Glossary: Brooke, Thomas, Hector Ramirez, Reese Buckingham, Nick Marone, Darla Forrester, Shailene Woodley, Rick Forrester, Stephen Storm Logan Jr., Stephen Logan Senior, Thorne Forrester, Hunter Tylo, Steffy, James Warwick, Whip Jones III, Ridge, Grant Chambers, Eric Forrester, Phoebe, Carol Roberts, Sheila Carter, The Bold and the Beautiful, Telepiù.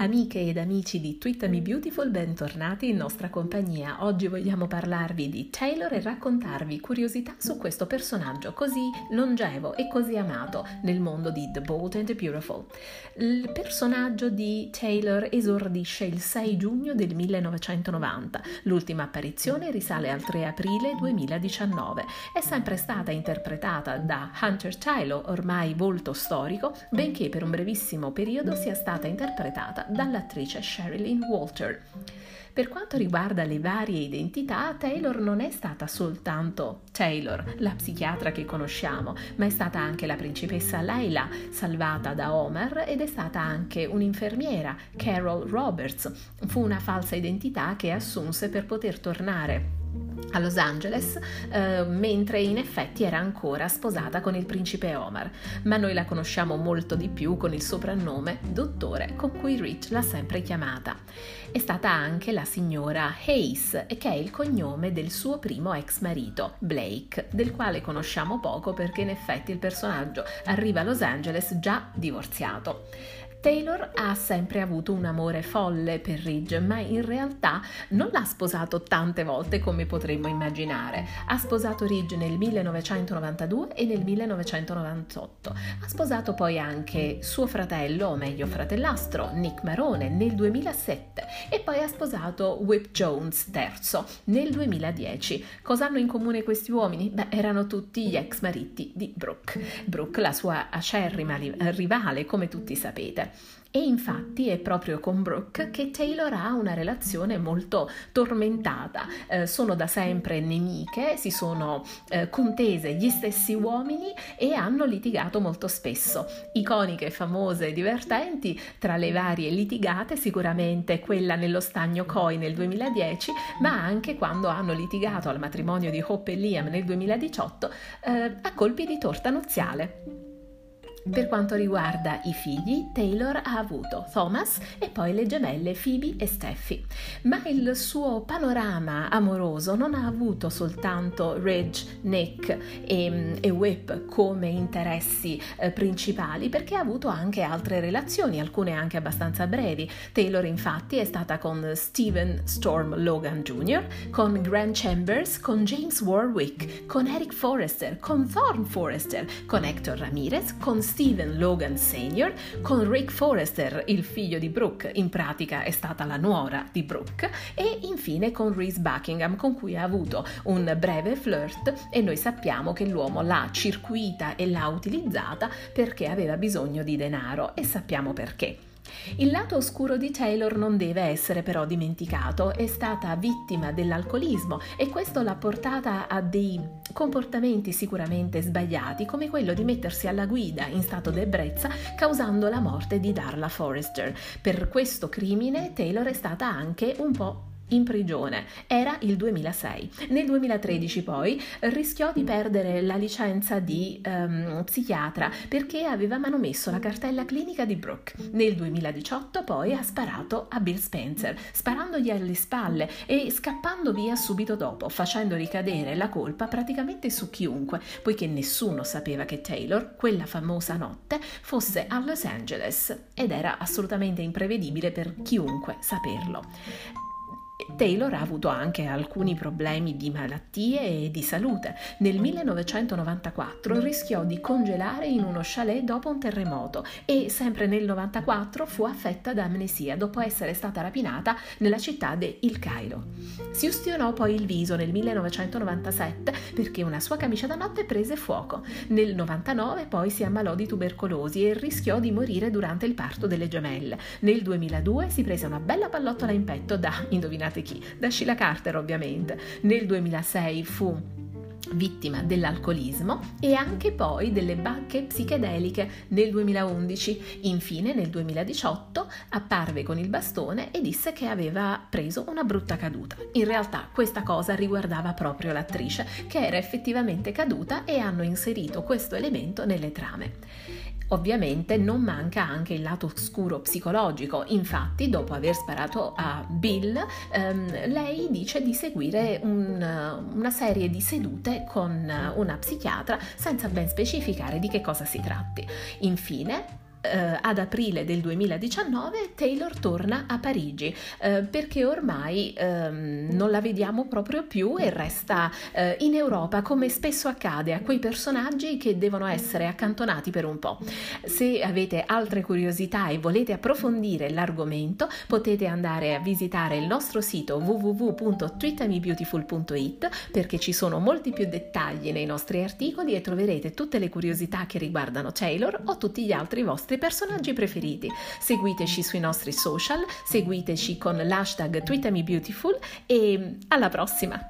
Amiche ed amici di Tweet Me Beautiful, bentornati in nostra compagnia. Oggi vogliamo parlarvi di Taylor e raccontarvi curiosità su questo personaggio così longevo e così amato nel mondo di The Bold and the Beautiful. Il personaggio di Taylor esordisce il 6 giugno del 1990. L'ultima apparizione risale al 3 aprile 2019. È sempre stata interpretata da Hunter Tylo, ormai volto storico, benché per un brevissimo periodo sia stata interpretata dall'attrice Shailene Woodley. Per quanto riguarda le varie identità, Taylor non è stata soltanto Taylor, la psichiatra che conosciamo, ma è stata anche la principessa Layla, salvata da Omar, ed è stata anche un'infermiera, Carol Roberts. Fu una falsa identità che assunse per poter tornare a Los Angeles, mentre in effetti era ancora sposata con il principe Omar, ma noi la conosciamo molto di più con il soprannome Dottore, con cui Ridge l'ha sempre chiamata. È stata anche la signora Hayes, che è il cognome del suo primo ex marito, Blake, del quale conosciamo poco perché in effetti il personaggio arriva a Los Angeles già divorziato. Taylor ha sempre avuto un amore folle per Ridge, ma in realtà non l'ha sposato tante volte come potremmo immaginare. Ha sposato Ridge nel 1992 e nel 1998. Ha sposato poi anche suo fratello, o meglio fratellastro, Nick Marone nel 2007 e poi ha sposato Whip Jones III nel 2010. Cosa hanno in comune questi uomini? Beh, erano tutti gli ex mariti di Brooke. Brooke, la sua acerrima rivale, come tutti sapete. E infatti è proprio con Brooke che Taylor ha una relazione molto tormentata. Sono da sempre nemiche, si sono contese gli stessi uomini e hanno litigato molto spesso. Iconiche, famose e divertenti, tra le varie litigate sicuramente quella nello stagno Koi nel 2010, ma anche quando hanno litigato al matrimonio di Hope e Liam nel 2018 a colpi di torta nuziale. Per quanto riguarda i figli, Taylor ha avuto Thomas e poi le gemelle Phoebe e Steffy, ma il suo panorama amoroso non ha avuto soltanto Ridge, Nick e Whip come interessi principali, perché ha avuto anche altre relazioni, alcune anche abbastanza brevi. Taylor infatti è stata con Stephen Storm Logan Jr., con Grant Chambers, con James Warwick, con Eric Forrester, con Thorne Forrester, con Hector Ramirez, con Stephen Logan Senior, con Rick Forrester, il figlio di Brooke, in pratica è stata la nuora di Brooke, e infine con Reese Buckingham, con cui ha avuto un breve flirt e noi sappiamo che l'uomo l'ha circuita e l'ha utilizzata perché aveva bisogno di denaro e sappiamo perché. Il lato oscuro di Taylor non deve essere però dimenticato. È stata vittima dell'alcolismo e questo l'ha portata a dei comportamenti sicuramente sbagliati, come quello di mettersi alla guida in stato d'ebbrezza, causando la morte di Darla Forrester. Per questo crimine Taylor è stata anche un po' in prigione. Era il 2006. Nel 2013 poi rischiò di perdere la licenza di psichiatra perché aveva manomesso la cartella clinica di Brooke. Nel 2018 poi ha sparato a Bill Spencer, sparandogli alle spalle e scappando via subito dopo, facendo ricadere la colpa praticamente su chiunque, poiché nessuno sapeva che Taylor, quella famosa notte, fosse a Los Angeles ed era assolutamente imprevedibile per chiunque saperlo. Taylor ha avuto anche alcuni problemi di malattie e di salute. Nel 1994 rischiò di congelare in uno chalet dopo un terremoto e sempre nel 1994 fu affetta da amnesia dopo essere stata rapinata nella città di Il Cairo. Si ustionò poi il viso nel 1997 perché una sua camicia da notte prese fuoco. Nel 1999 poi si ammalò di tubercolosi e rischiò di morire durante il parto delle gemelle. Nel 2002 si prese una bella pallottola in petto da, indovinate chi? Da Sheila Carter, ovviamente. Nel 2006 fu vittima dell'alcolismo e anche poi delle bacche psichedeliche nel 2011. Infine nel 2018 apparve con il bastone e disse che aveva preso una brutta caduta. In realtà questa cosa riguardava proprio l'attrice, che era effettivamente caduta, e hanno inserito questo elemento nelle trame. Ovviamente non manca anche il lato oscuro psicologico. Infatti dopo aver sparato a Bill, lei dice di seguire una serie di sedute con una psichiatra senza ben specificare di che cosa si tratti. Infine ad aprile del 2019 Taylor torna a Parigi perché ormai non la vediamo proprio più e resta in Europa, come spesso accade a quei personaggi che devono essere accantonati per un po'. Se avete altre curiosità e volete approfondire l'argomento, potete andare a visitare il nostro sito www.treatmebeautiful.it, perché ci sono molti più dettagli nei nostri articoli e troverete tutte le curiosità che riguardano Taylor o tutti gli altri vostri personaggi preferiti. Seguiteci sui nostri social, seguiteci con l'hashtag #TweetMeBeautiful e alla prossima!